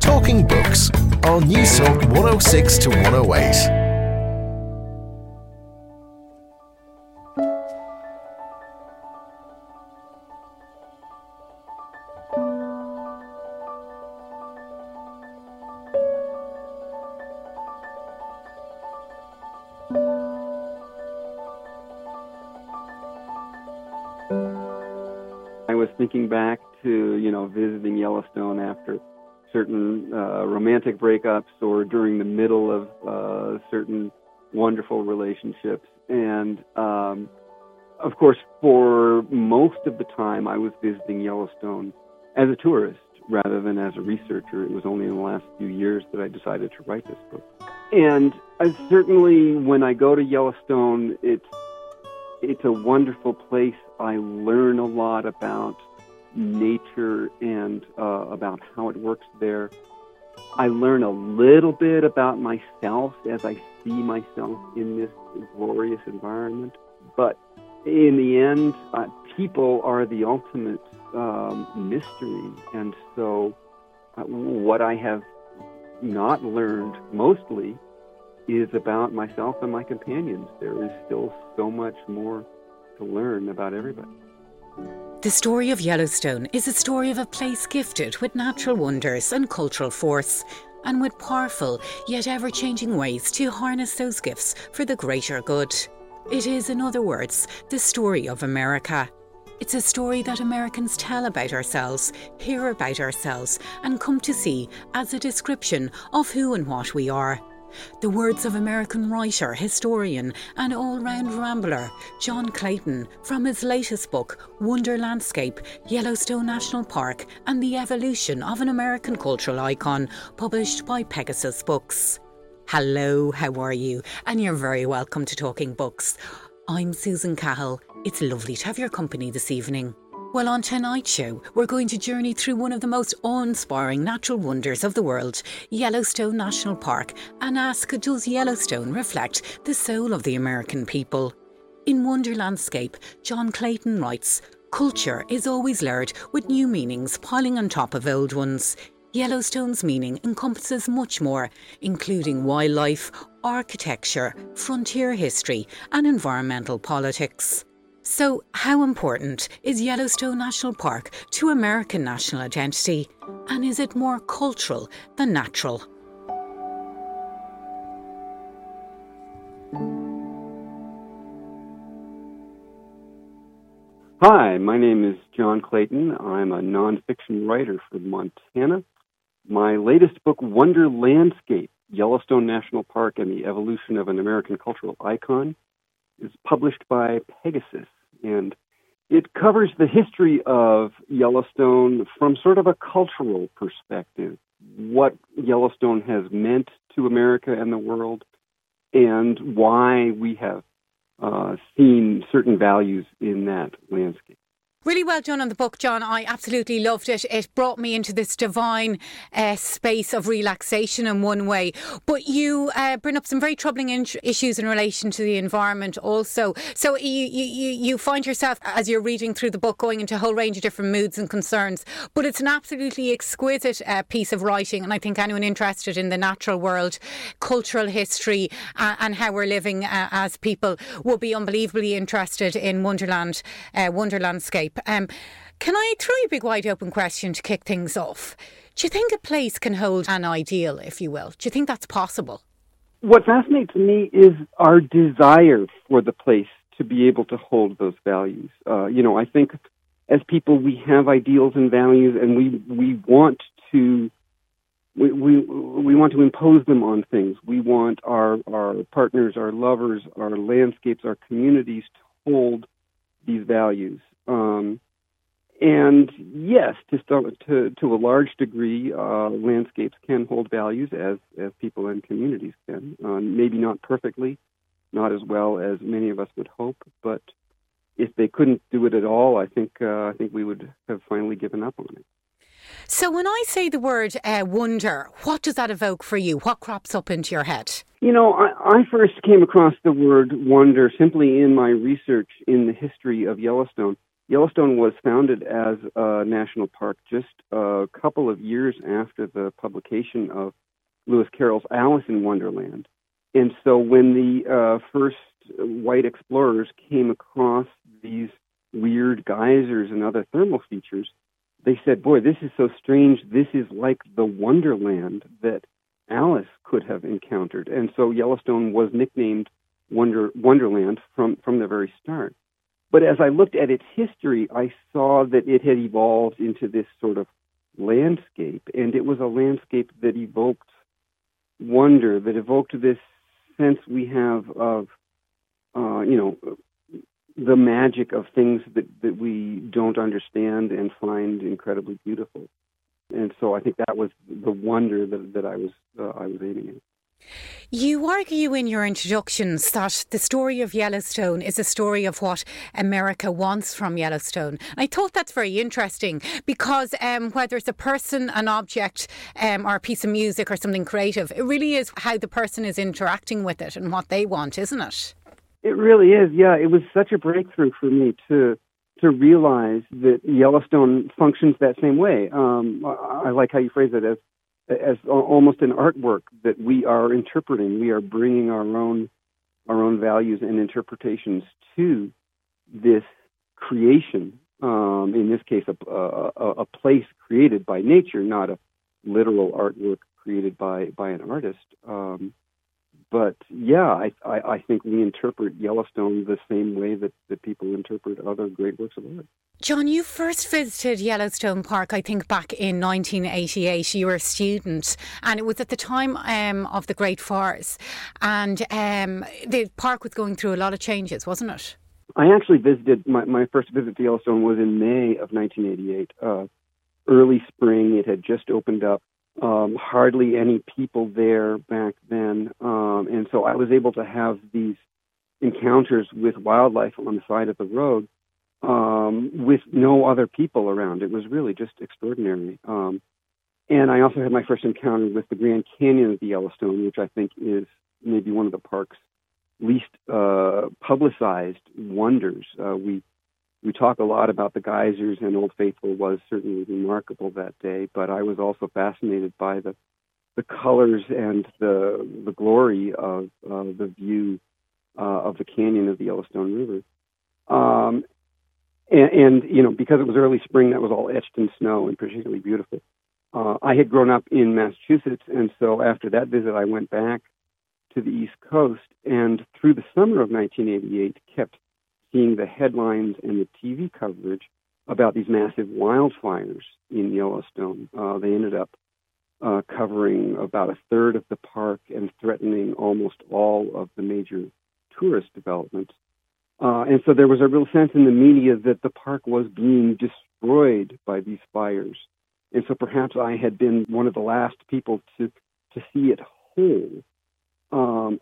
Talking Books on Newstalk 106 to 108. Thinking back to, visiting Yellowstone after certain romantic breakups or during the middle of certain wonderful relationships. And, of course, for most of the time I was visiting Yellowstone as a tourist rather than as a researcher. It was only in the last few years that I decided to write this book. And I certainly, when I go to Yellowstone, it's a wonderful place. I learn a lot about nature and about how it works there. I learn a little bit about myself as I see myself in this glorious environment. But in the end, people are the ultimate mystery. And so what I have not learned mostly is about myself and my companions. There is still so much more to learn about everybody. The story of Yellowstone is a story of a place gifted with natural wonders and cultural force, and with powerful yet ever-changing ways to harness those gifts for the greater good. It is, in other words, the story of America. It's a story that Americans tell about ourselves, hear about ourselves, and come to see as a description of who and what we are. The words of American writer, historian and all-round rambler John Clayton from his latest book, Wonder Landscape, Yellowstone National Park and the Evolution of an American Cultural Icon, published by Pegasus Books. Hello, how are you? And you're very welcome to Talking Books. I'm Susan Cahill. It's lovely to have your company this evening. Well, on tonight's show, we're going to journey through one of the most awe-inspiring natural wonders of the world, Yellowstone National Park, and ask, does Yellowstone reflect the soul of the American people? In Wonder Landscape, John Clayton writes, "Culture is always layered with new meanings piling on top of old ones. Yellowstone's meaning encompasses much more, including wildlife, architecture, frontier history, and environmental politics." So, how important is Yellowstone National Park to American national identity? And is it more cultural than natural? Hi, my name is John Clayton. I'm a nonfiction writer from Montana. My latest book, Wonder Landscape, Yellowstone National Park and the Evolution of an American Cultural Icon, is published by Pegasus, and it covers the history of Yellowstone from sort of a cultural perspective, what Yellowstone has meant to America and the world, and why we have seen certain values in that landscape. Really well done on the book, John. I absolutely loved it. It brought me into this divine space of relaxation in one way. But you bring up some very troubling issues in relation to the environment also. So you find yourself, as you're reading through the book, going into a whole range of different moods and concerns. But it's an absolutely exquisite piece of writing. And I think anyone interested in the natural world, cultural history and how we're living as people will be unbelievably interested in Wonderlandscape. Can I throw you a big wide open question to kick things off? Do you think a place can hold an ideal, if you will? Do you think that's possible? What fascinates me is our desire for the place to be able to hold those values. I think as people we have ideals and values, and we want to impose them on things. We want our partners, our lovers, our landscapes, our communities to hold these values. And yes, to a large degree, landscapes can hold values as people and communities can. Maybe not perfectly, not as well as many of us would hope, but if they couldn't do it at all, I think we would have finally given up on it. So when I say the word wonder, what does that evoke for you? What crops up into your head? I first came across the word wonder simply in my research in the history of Yellowstone. Yellowstone was founded as a national park just a couple of years after the publication of Lewis Carroll's Alice in Wonderland. And so when the first white explorers came across these weird geysers and other thermal features, they said, boy, this is so strange. This is like the Wonderland that Alice could have encountered. And so Yellowstone was nicknamed Wonderland from the very start. But as I looked at its history, I saw that it had evolved into this sort of landscape, and it was a landscape that evoked wonder, that evoked this sense we have of, the magic of things that we don't understand and find incredibly beautiful. And so I think that was the wonder that I was aiming at. You argue in your introductions that the story of Yellowstone is a story of what America wants from Yellowstone. I thought that's very interesting because whether it's a person, an object, or a piece of music or something creative, it really is how the person is interacting with it and what they want, isn't it? It really is, yeah. It was such a breakthrough for me to realize that Yellowstone functions that same way. I like how you phrase it as almost an artwork that we are interpreting. We are bringing our own values and interpretations to this creation. In this case, a place created by nature, not a literal artwork created by an artist. But yeah, I think we interpret Yellowstone the same way that people interpret other great works of art. John, you first visited Yellowstone Park, I think, back in 1988. You were a student, and it was at the time of the Great Fires. And the park was going through a lot of changes, wasn't it? I actually visited, my first visit to Yellowstone was in May of 1988. Early spring, it had just opened up. Hardly any people there back then. And so I was able to have these encounters with wildlife on the side of the road with no other people around. It was really just extraordinary. And I also had my first encounter with the Grand Canyon of the Yellowstone, which I think is maybe one of the park's least publicized wonders. We talk a lot about the geysers, and Old Faithful was certainly remarkable that day, but I was also fascinated by the colors and the glory of the view of the canyon of the Yellowstone River. And because it was early spring, that was all etched in snow and particularly beautiful. I had grown up in Massachusetts, and so after that visit, I went back to the East Coast, and through the summer of 1988, kept seeing the headlines and the TV coverage about these massive wildfires in Yellowstone. They ended up covering about a third of the park and threatening almost all of the major tourist developments. And so there was a real sense in the media that the park was being destroyed by these fires. And so perhaps I had been one of the last people to see it whole.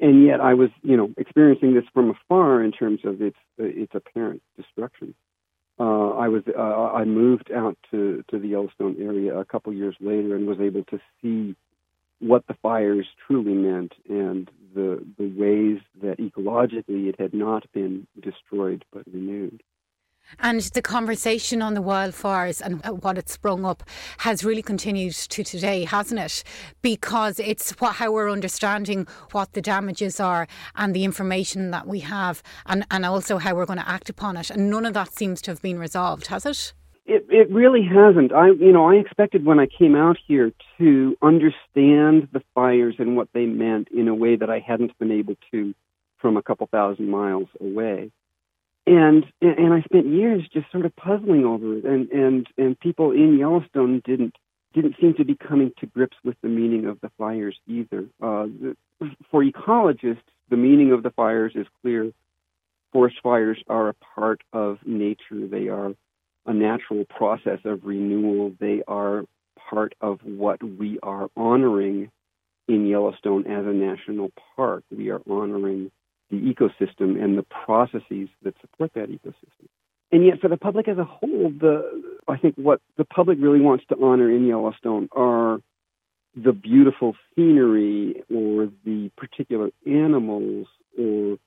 And yet I was, experiencing this from afar in terms of its apparent destruction. I moved out to the Yellowstone area a couple years later and was able to see what the fires truly meant and the ways that ecologically it had not been destroyed but renewed. And the conversation on the wildfires and what it sprung up has really continued to today, hasn't it? Because it's how we're understanding what the damages are and the information that we have and also how we're going to act upon it. And none of that seems to have been resolved, has it? It really hasn't. I expected when I came out here to understand the fires and what they meant in a way that I hadn't been able to from a couple thousand miles away. And I spent years just sort of puzzling over it, and people in Yellowstone didn't seem to be coming to grips with the meaning of the fires either. For ecologists, the meaning of the fires is clear. Forest fires are a part of nature. They are a natural process of renewal. They are part of what we are honoring in Yellowstone as a national park. We are honoring the ecosystem and the processes that support that ecosystem. And yet for the public as a whole, I think what the public really wants to honor in Yellowstone are the beautiful scenery or the particular animals or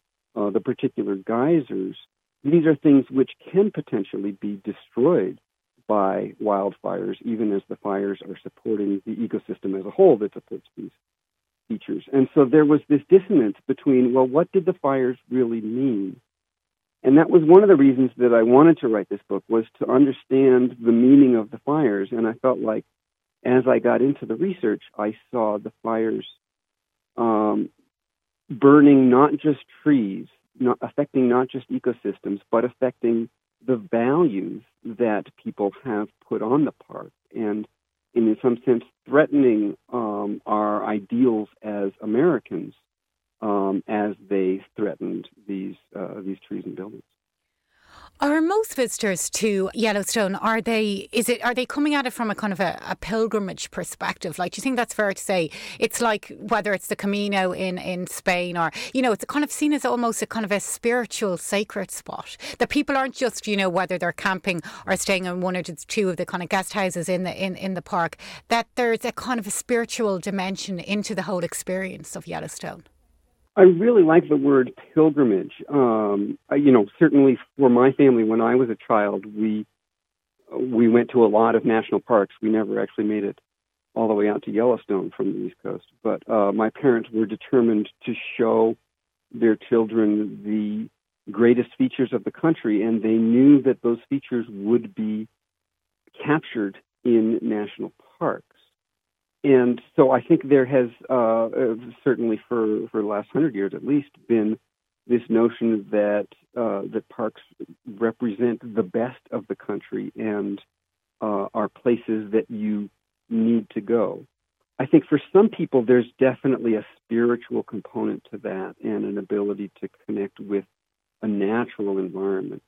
the particular geysers. These are things which can potentially be destroyed by wildfires, even as the fires are supporting the ecosystem as a whole that supports these features. And so there was this dissonance between, well, what did the fires really mean? And that was one of the reasons that I wanted to write this book, was to understand the meaning of the fires. And I felt like as I got into the research, I saw the fires burning not just trees, affecting not just ecosystems, but affecting the values that people have put on the park, and in some sense threatening our ideals as Americans as they threatened these trees and buildings. Are most visitors to Yellowstone, are they coming at it from a kind of a pilgrimage perspective? Like, do you think that's fair to say? It's like whether it's the Camino in Spain, or, you know, it's a kind of seen as almost a kind of a spiritual sacred spot. That people aren't just, you know, whether they're camping or staying in one or two of the kind of guest houses in the park, that there's a kind of a spiritual dimension into the whole experience of Yellowstone. I really like the word pilgrimage. You know, certainly for my family, when I was a child, we went to a lot of national parks. We never actually made it all the way out to Yellowstone from the East Coast. But my parents were determined to show their children the greatest features of the country, and they knew that those features would be captured in national parks. And so I think there has, certainly for the last 100 years at least, been this notion that that parks represent the best of the country and are places that you need to go. I think for some people there's definitely a spiritual component to that and an ability to connect with a natural environment.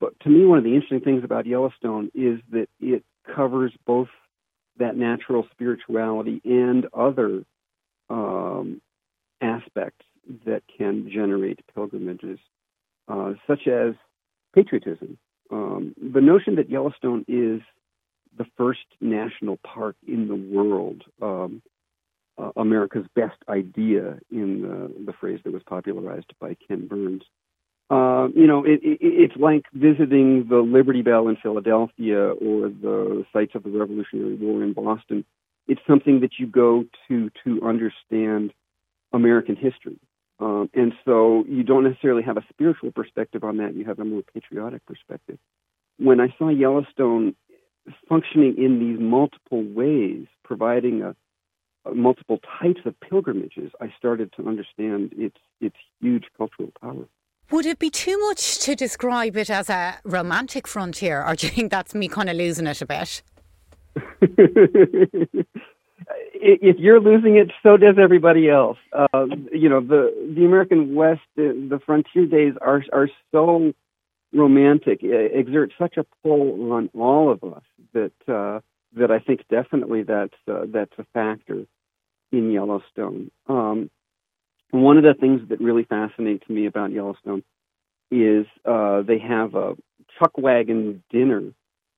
But to me, one of the interesting things about Yellowstone is that it covers both that natural spirituality and other aspects that can generate pilgrimages, such as patriotism. The notion that Yellowstone is the first national park in the world, America's best idea, in the phrase that was popularized by Ken Burns. You know, it's like visiting the Liberty Bell in Philadelphia or the sites of the Revolutionary War in Boston. It's something that you go to understand American history. And so you don't necessarily have a spiritual perspective on that. You have a more patriotic perspective. When I saw Yellowstone functioning in these multiple ways, providing multiple types of pilgrimages, I started to understand its huge cultural power. Would it be too much to describe it as a romantic frontier, or do you think that's me kind of losing it a bit? If you're losing it, so does everybody else. You know, the American West, the frontier days are so romantic, exert such a pull on all of us that I think definitely that's a factor in Yellowstone. One of the things that really fascinates me about Yellowstone is they have a chuck wagon dinner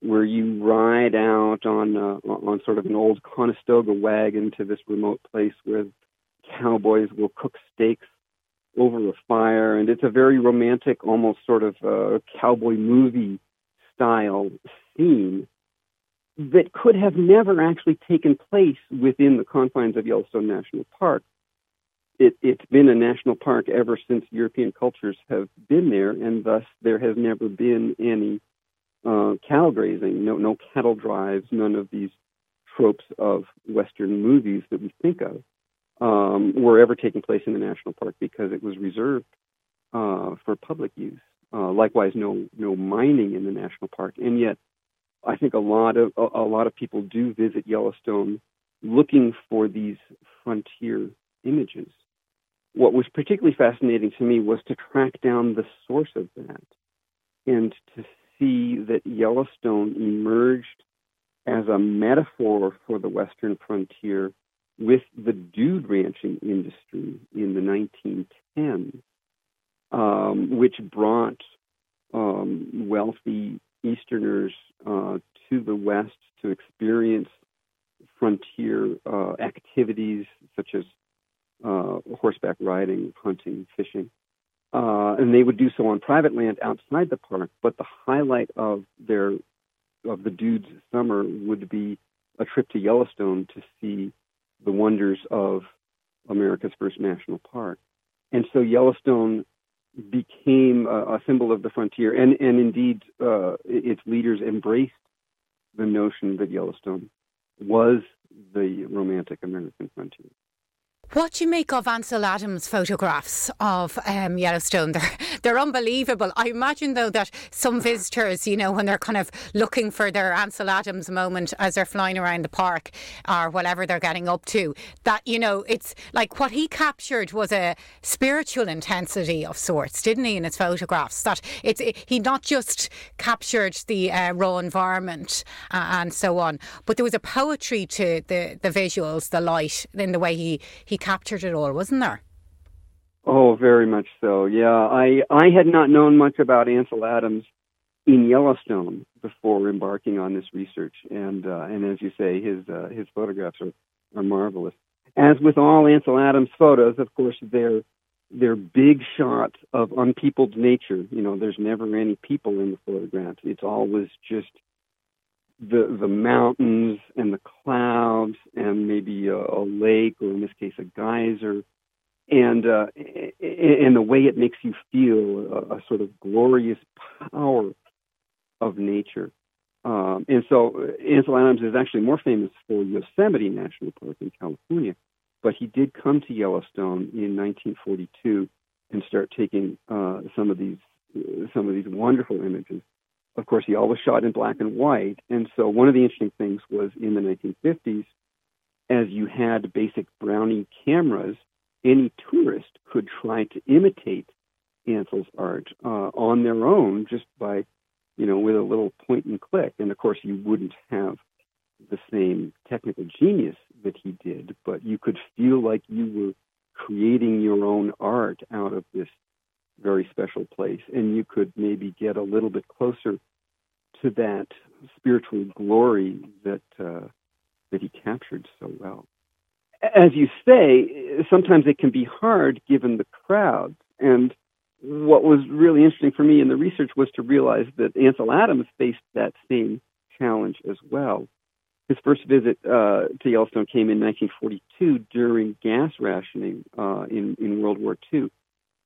where you ride out on sort of an old Conestoga wagon to this remote place where cowboys will cook steaks over a fire. And it's a very romantic, almost sort of cowboy movie style scene that could have never actually taken place within the confines of Yellowstone National Park. It's been a national park ever since European cultures have been there, and thus there has never been any cattle grazing, no cattle drives, none of these tropes of Western movies that we think of were ever taking place in the national park because it was reserved for public use. Likewise, no mining in the national park, and yet I think a lot of people do visit Yellowstone looking for these frontier images. What was particularly fascinating to me was to track down the source of that and to see that Yellowstone emerged as a metaphor for the Western frontier with the dude ranching industry in the 1910s, which brought wealthy Easterners to the West to experience frontier activities such as horseback riding, hunting, fishing, and they would do so on private land outside the park. But the highlight of the dude's summer would be a trip to Yellowstone to see the wonders of America's first national park. And so Yellowstone became a symbol of the frontier, and indeed its leaders embraced the notion that Yellowstone was the romantic American frontier. What do you make of Ansel Adams' photographs of Yellowstone? They're unbelievable. I imagine, though, that some visitors, you know, when they're kind of looking for their Ansel Adams moment as they're flying around the park or whatever they're getting up to, that, you know, it's like what he captured was a spiritual intensity of sorts, didn't he, in his photographs? That he not just captured the raw environment and so on, but there was a poetry to the visuals, the light, in the way he captured it all, wasn't there? Oh, very much so, yeah. I had not known much about Ansel Adams in Yellowstone before embarking on this research. And as you say, his photographs are marvelous. As with all Ansel Adams photos, of course, they're big shots of unpeopled nature. You know, there's never any people in the photographs. It's always just the mountains and the clouds and maybe a lake, or in this case a geyser, and the way it makes you feel, a sort of glorious power of nature. And so Ansel Adams is actually more famous for Yosemite National Park in California, but he did come to Yellowstone in 1942 and start taking some of these wonderful images. Of course, he always shot in black and white. And so one of the interesting things was in the 1950s, as you had basic Brownie cameras, any tourist could try to imitate Ansel's art on their own just by, you know, with a little point and click. And of course, you wouldn't have the same technical genius that he did, but you could feel like you were creating your own art out of this very special place. And you could maybe get a little bit closer to that spiritual glory that he captured so well. As you say, sometimes it can be hard given the crowds. And what was really interesting for me in the research was to realize that Ansel Adams faced that same challenge as well. His first visit to Yellowstone came in 1942 during gas rationing in World War II.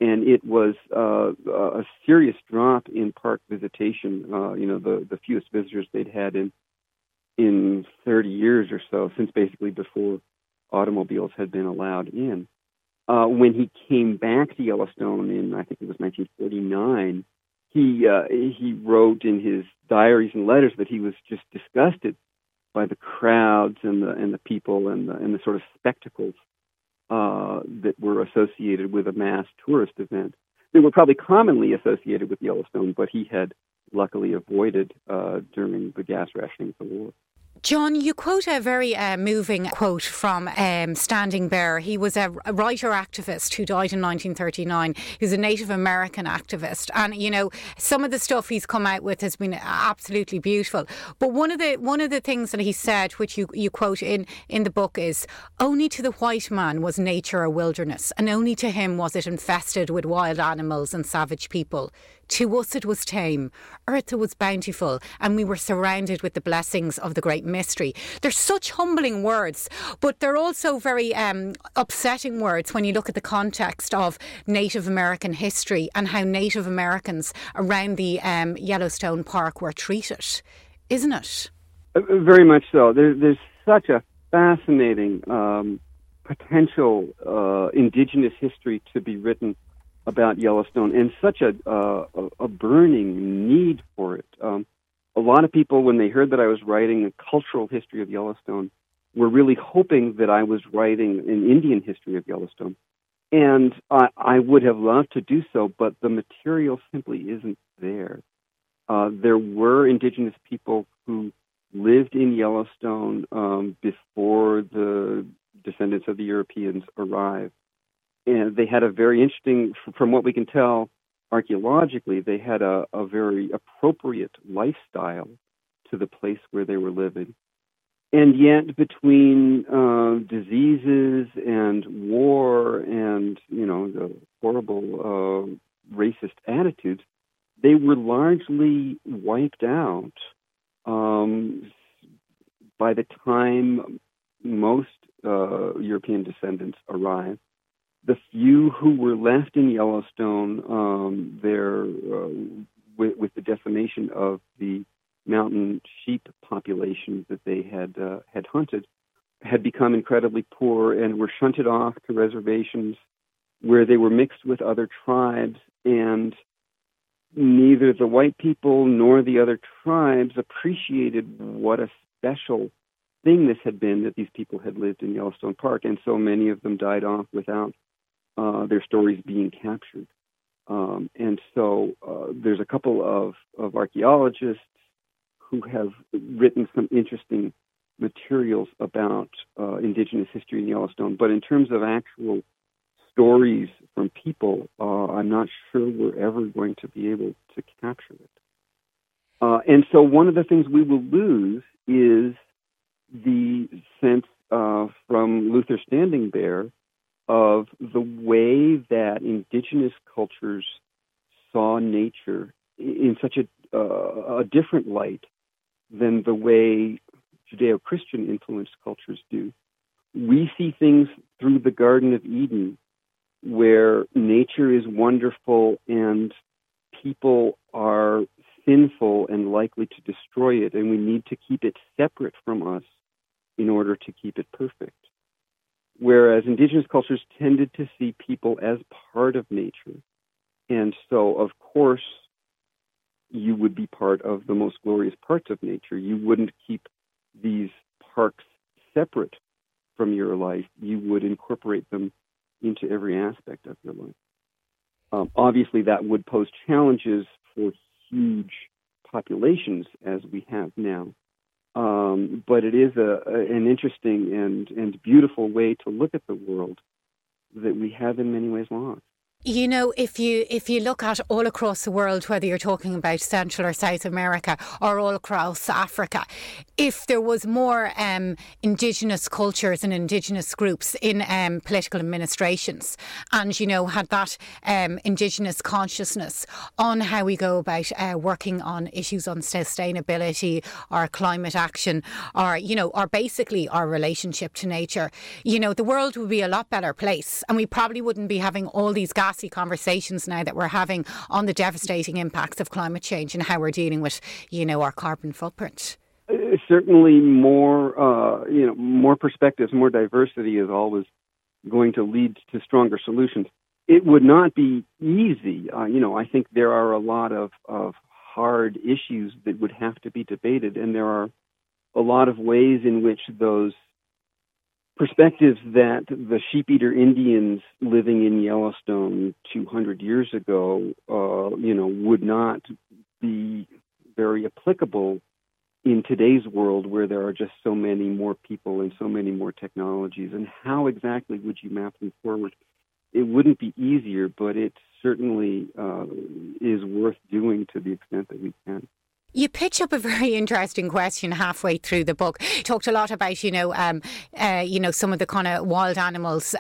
And it was a serious drop in park visitation, the fewest visitors they'd had in 30 years or so, since basically before automobiles had been allowed in. When he came back to Yellowstone in, I think it was 1949, he wrote in his diaries and letters that he was just disgusted by the crowds and the people and the sort of spectacles that were associated with a mass tourist event. They were probably commonly associated with Yellowstone, but he had luckily avoided during the gas rationing of the war. John, you quote a very moving quote from Standing Bear. He was a writer activist who died in 1939. He was a Native American activist. And, you know, some of the stuff he's come out with has been absolutely beautiful. But one of the things that he said, which you quote in the book, is, "Only to the white man was nature a wilderness, and only to him was it infested with wild animals and savage people. To us it was tame, earth was bountiful, and we were surrounded with the blessings of the great mystery." They're such humbling words, but they're also very upsetting words when you look at the context of Native American history and how Native Americans around the Yellowstone Park were treated, isn't it? Very much so. There's such a fascinating potential indigenous history to be written about Yellowstone, and such a burning need for it. A lot of people, when they heard that I was writing a cultural history of Yellowstone, were really hoping that I was writing an Indian history of Yellowstone. And I would have loved to do so, but the material simply isn't there. There were indigenous people who lived in Yellowstone before the descendants of the Europeans arrived. And they had a very interesting, from what we can tell archaeologically, they had a very appropriate lifestyle to the place where they were living. And yet between diseases and war and, you know, the horrible largely wiped out by the time most European descendants arrived. The few who were left in Yellowstone with the decimation of the mountain sheep populations that they had hunted, had become incredibly poor and were shunted off to reservations where they were mixed with other tribes, and neither the white people nor the other tribes appreciated what a special thing this had been that these people had lived in Yellowstone Park, and so many of them died off without their stories being captured. And so there's a couple of archaeologists who have written some interesting materials about indigenous history in Yellowstone, but in terms of actual stories from people, I'm not sure we're ever going to be able to capture it. And so one of the things we will lose is the sense from Luther Standing Bear of the way that indigenous cultures saw nature in such a different light than the way Judeo-Christian influenced cultures do. We see things through the Garden of Eden, where nature is wonderful and people are sinful and likely to destroy it, and we need to keep it separate from us in order to keep it perfect. Whereas indigenous cultures tended to see people as part of nature. And so, of course, you would be part of the most glorious parts of nature. You wouldn't keep these parks separate from your life. You would incorporate them into every aspect of your life. Obviously, that would pose challenges for huge populations as we have now. But it is an interesting and beautiful way to look at the world that we have in many ways lost. You know, if you look at all across the world, whether you're talking about Central or South America or all across Africa, if there was more indigenous cultures and indigenous groups in political administrations, and, you know, had that indigenous consciousness on how we go about working on issues on sustainability or climate action, or, you know, or basically our relationship to nature, you know, the world would be a lot better place, and we probably wouldn't be having all these gaps conversations now that we're having on the devastating impacts of climate change and how we're dealing with, you know, our carbon footprint. Certainly more, more perspectives, more diversity is always going to lead to stronger solutions. It would not be easy. I think there are a lot of hard issues that would have to be debated, and there are a lot of ways in which those perspectives that the sheep-eater Indians living in Yellowstone 200 years ago, would not be very applicable in today's world where there are just so many more people and so many more technologies. And how exactly would you map them forward? It wouldn't be easier, but it certainly is worth doing to the extent that we can. You pitch up a very interesting question halfway through the book. You talked a lot about, some of the kind of wild animals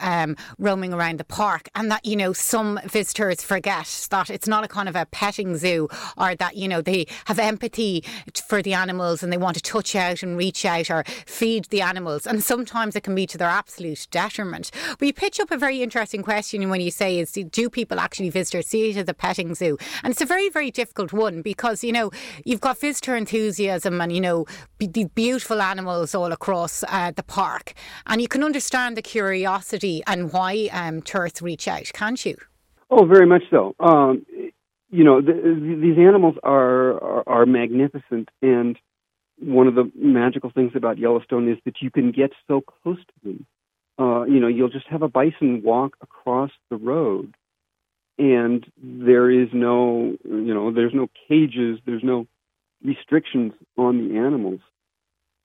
roaming around the park, and that, you know, some visitors forget that it's not a kind of a petting zoo, or that, you know, they have empathy for the animals and they want to touch out and reach out or feed the animals. And sometimes it can be to their absolute detriment. But you pitch up a very interesting question when you say, is, do people actually, visitors, see it as a petting zoo? And it's a very, very difficult one because, you know, you've got visitor enthusiasm and, you know, the beautiful animals all across the park. And you can understand the curiosity and why tourists reach out, can't you? Oh, very much so. These animals are magnificent. And one of the magical things about Yellowstone is that you can get so close to them. You'll just have a bison walk across the road. And there is no, there's no cages, there's no restrictions on the animals.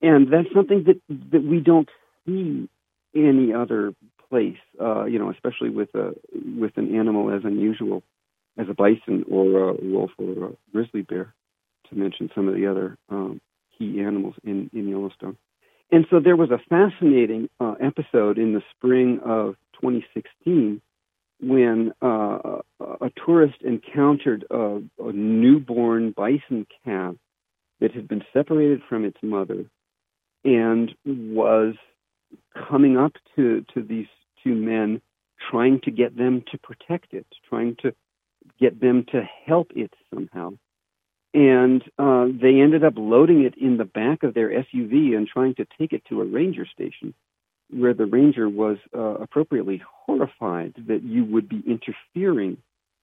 And that's something that we don't see any other place, especially with an animal as unusual as a bison or a wolf or a grizzly bear, to mention some of the other key animals in Yellowstone. And so there was a fascinating episode in the spring of 2016 when a tourist encountered a newborn bison calf that had been separated from its mother and was coming up to these two men, trying to get them to protect it, trying to get them to help it somehow. And they ended up loading it in the back of their SUV and trying to take it to a ranger station, where the ranger was appropriately horrified that you would be interfering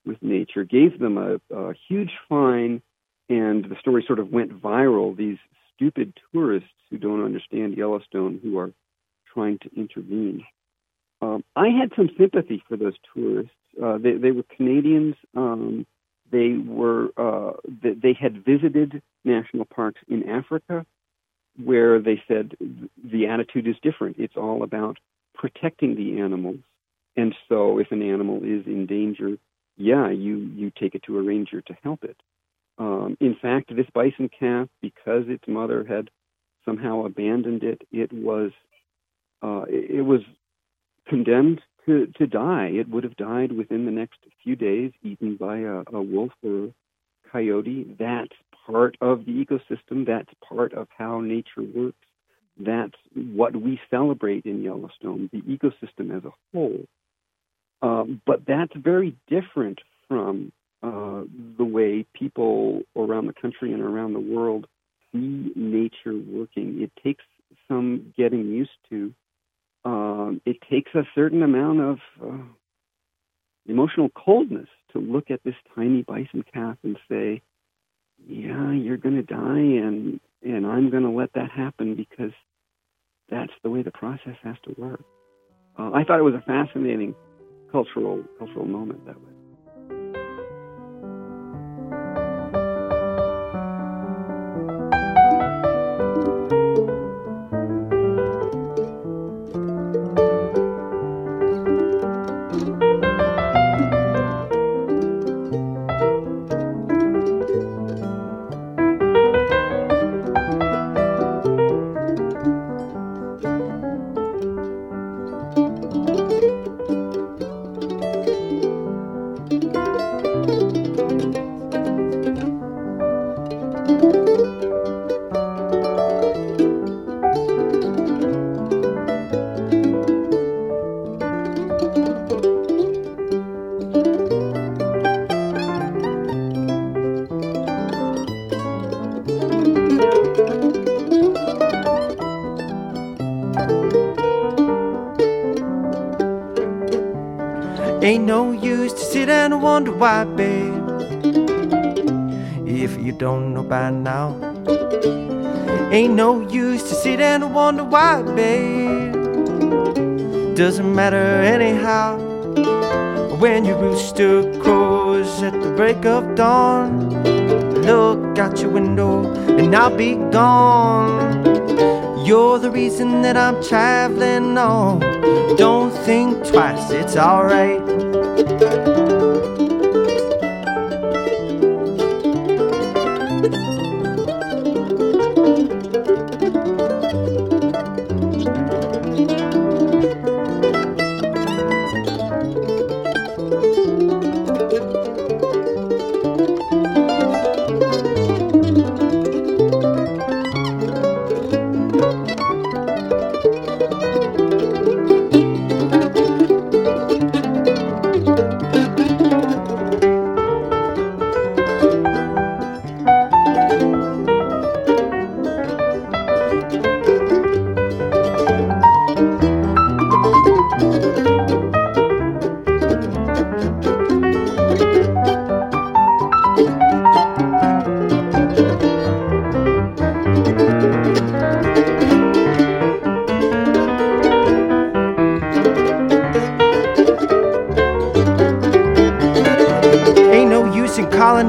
with nature, gave them a huge fine, and the story sort of went viral. These stupid tourists who don't understand Yellowstone, who are trying to intervene. I had some sympathy for those tourists. They were Canadians. They had visited national parks in Africa, where they said the attitude is different. It's all about protecting the animals. And so if an animal is in danger, you take it to a ranger to help it. In fact, this bison calf, because its mother had somehow abandoned it, it was condemned to die. It would have died within the next few days, eaten by a wolf or coyote. That's part of the ecosystem. That's part of how nature works. That's what we celebrate in Yellowstone, the ecosystem as a whole. But that's very different from the way people around the country and around the world see nature working. It takes some getting used to. It takes a certain amount of emotional coldness to look at this tiny bison calf and say, yeah, you're going to die, and I'm going to let that happen because that's the way the process has to work. I thought it was a fascinating cultural moment that way. Ain't no use to sit and wonder why, babe, if you don't know by now. Ain't no use to sit and wonder why, babe, doesn't matter anyhow. When your rooster crows at the break of dawn, look out your window and I'll be gone. You're the reason that I'm traveling on. Don't think twice, it's alright.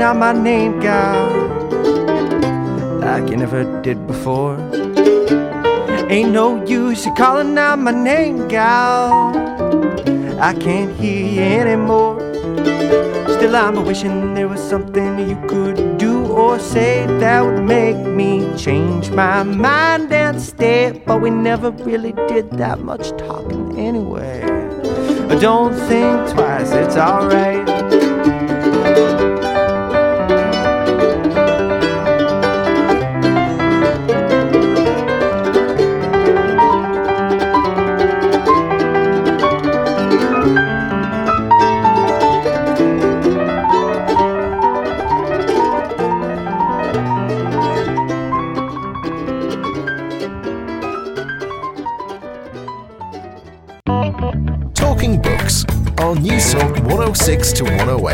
Out my name, God, like you never did before. Ain't no use in calling out my name, gal. I can't hear you anymore. Still, I'm wishing there was something you could do or say that would make me change my mind and stay. But we never really did that much talking anyway. Don't think twice, it's alright. Newstalk 106 to 108.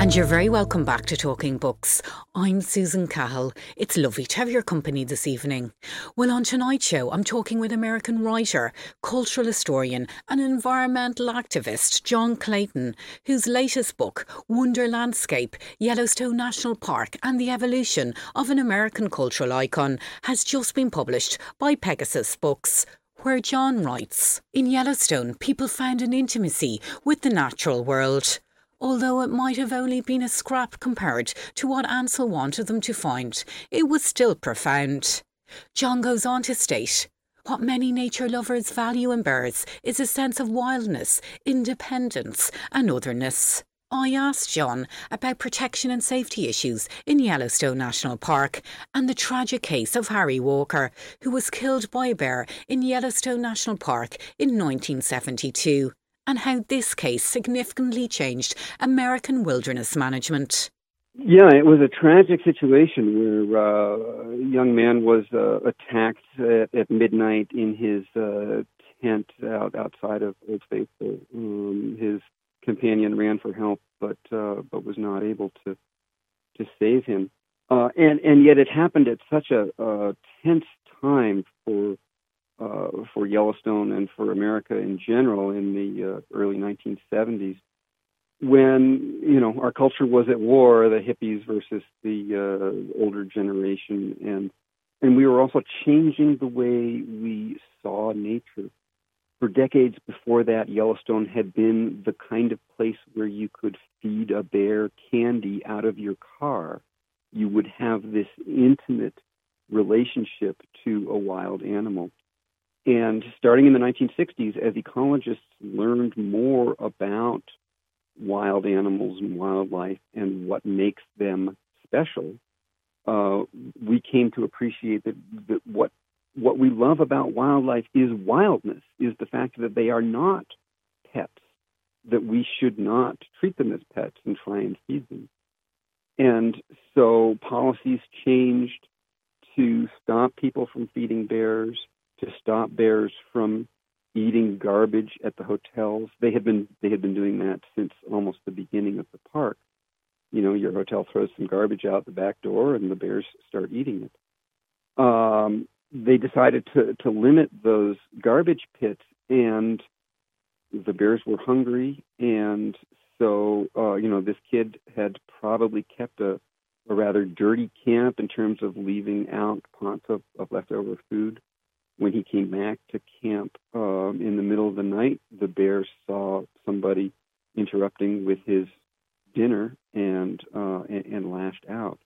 And you're very welcome back to Talking Books. I'm Susan Cahill. It's lovely to have your company this evening. Well, on tonight's show, I'm talking with American writer, cultural historian and environmental activist John Clayton, whose latest book, Wonder Landscape, Yellowstone National Park and the Evolution of an American Cultural Icon, has just been published by Pegasus Books, where John writes, in Yellowstone, people found an intimacy with the natural world, although it might have only been a scrap compared to what Ansel wanted them to find. It was still profound. John goes on to state, what many nature lovers value in bears is a sense of wildness, independence and otherness. I asked John about protection and safety issues in Yellowstone National Park and the tragic case of Harry Walker, who was killed by a bear in Yellowstone National Park in 1972, and how this case significantly changed American wilderness management. Yeah, it was a tragic situation where a young man was attacked at midnight in his tent outside of Old Faithful. His companion ran for help, but was not able to save him. And yet it happened at such a tense time for Yellowstone and for America in general in the early 1970s, when our culture was at war, the hippies versus the older generation, and we were also changing the way we saw nature. For decades before that, Yellowstone had been the kind of place where you could feed a bear candy out of your car. You would have this intimate relationship to a wild animal. And starting in the 1960s, as ecologists learned more about wild animals and wildlife and what makes them special, we came to appreciate that what we love about wildlife is wildness, is the fact that they are not pets, that we should not treat them as pets and try and feed them. And so policies changed to stop people from feeding bears, to stop bears from eating garbage at the hotels. They had been doing that since almost the beginning of the park. Your hotel throws some garbage out the back door and the bears start eating it. They decided to limit those garbage pits, and the bears were hungry. And so, this kid had probably kept a rather dirty camp in terms of leaving out pots of leftover food. When he came back to camp in the middle of the night, the bear saw somebody interrupting with his dinner and lashed out.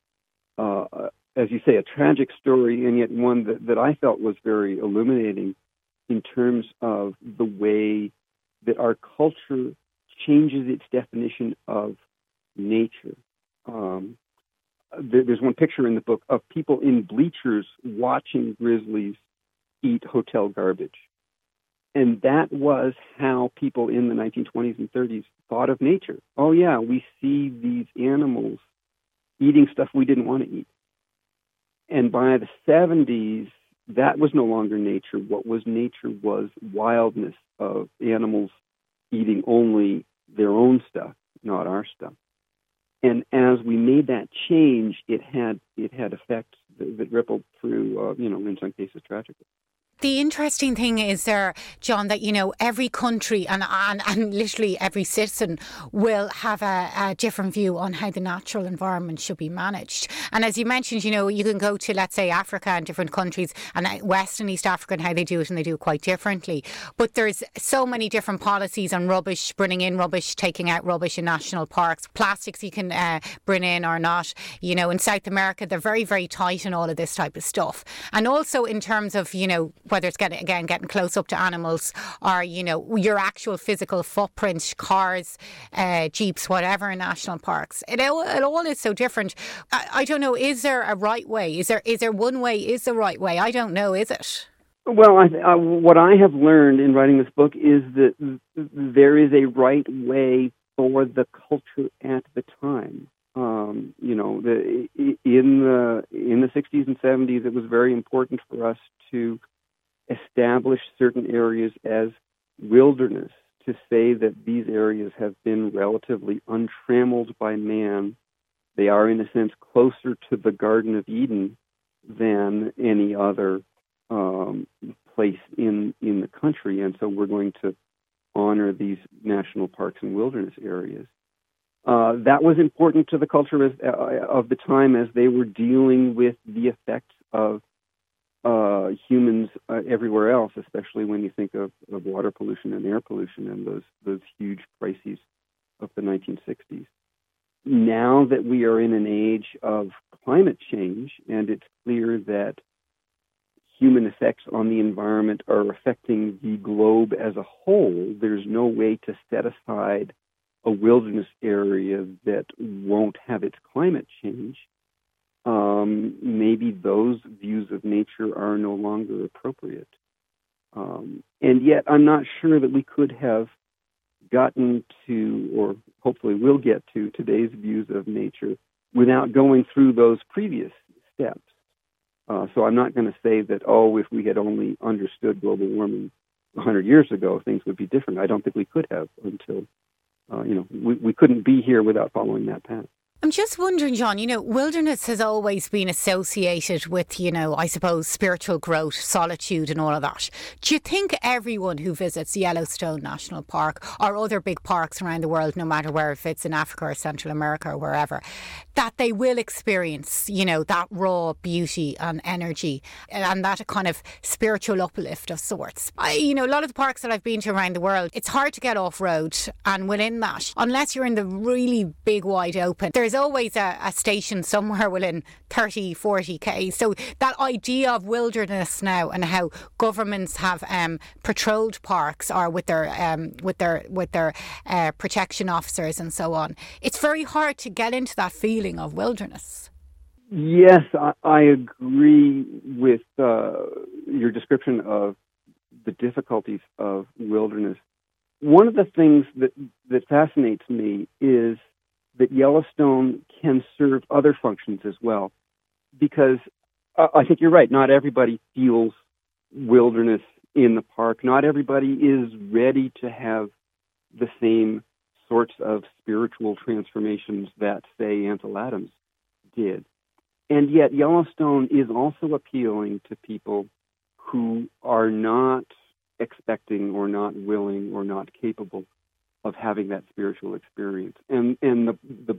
As you say, a tragic story, and yet one that I felt was very illuminating in terms of the way that our culture changes its definition of nature. There's one picture in the book of people in bleachers watching grizzlies eat hotel garbage. And that was how people in the 1920s and 30s thought of nature. Oh, yeah, we see these animals eating stuff we didn't want to eat. And by the 70s, that was no longer nature. What was nature was wildness of animals eating only their own stuff, not our stuff. And as we made that change, it had effects that rippled through, in some cases, tragically. The interesting thing is there, John, that, every country and literally every citizen will have a different view on how the natural environment should be managed. And as you mentioned, you can go to, let's say, Africa and different countries and West and East Africa and how they do it, and they do it quite differently. But there's so many different policies on rubbish, bringing in rubbish, taking out rubbish in national parks, plastics you can bring in or not. In South America, they're very, very tight on all of this type of stuff. And also in terms of, whether it's getting close up to animals or, you know, your actual physical footprint, cars, jeeps, whatever in national parks. It all is so different. I don't know, is there a right way? Is there one way is the right way? I don't know, is it? Well, what I have learned in writing this book is that there is a right way for the culture at the time. You know, in the 60s and 70s, it was very important for us to establish certain areas as wilderness, to say that these areas have been relatively untrammeled by man. They are, in a sense, closer to the Garden of Eden than any other place in the country. And so we're going to honor these national parks and wilderness areas. That was important to the culture of the time as they were dealing with the effects of humans everywhere else, especially when you think of water pollution and air pollution and those huge crises of the 1960s. Now that we are in an age of climate change, and it's clear that human effects on the environment are affecting the globe as a whole, there's no way to set aside a wilderness area that won't have its climate change. Maybe those views of nature are no longer appropriate. And yet I'm not sure that we could have gotten to, or hopefully will get to, today's views of nature without going through those previous steps. So I'm not going to say that, if we had only understood global warming 100 years ago, things would be different. I don't think we could have until... we couldn't be here without following that path. I'm just wondering, John, you know, wilderness has always been associated with, you know, I suppose, spiritual growth, solitude and all of that. Do you think everyone who visits Yellowstone National Park or other big parks around the world, no matter where, if it's in Africa or Central America or wherever, that they will experience, you know, that raw beauty and energy and that kind of spiritual uplift of sorts? A lot of the parks that I've been to around the world, it's hard to get off-road, and within that, unless you're in the really big wide open, there's always a station somewhere within 30-40k. So that idea of wilderness now, and how governments have patrolled parks or with their protection officers and so on, it's very hard to get into that feeling of wilderness. Yes, I agree with your description of the difficulties of wilderness. One of the things that fascinates me is that Yellowstone can serve other functions as well, because I think you're right. Not everybody feels wilderness in the park. Not everybody is ready to have the same sorts of spiritual transformations that, say, Ansel Adams did. And yet Yellowstone is also appealing to people who are not expecting or not willing or not capable of having that spiritual experience. And the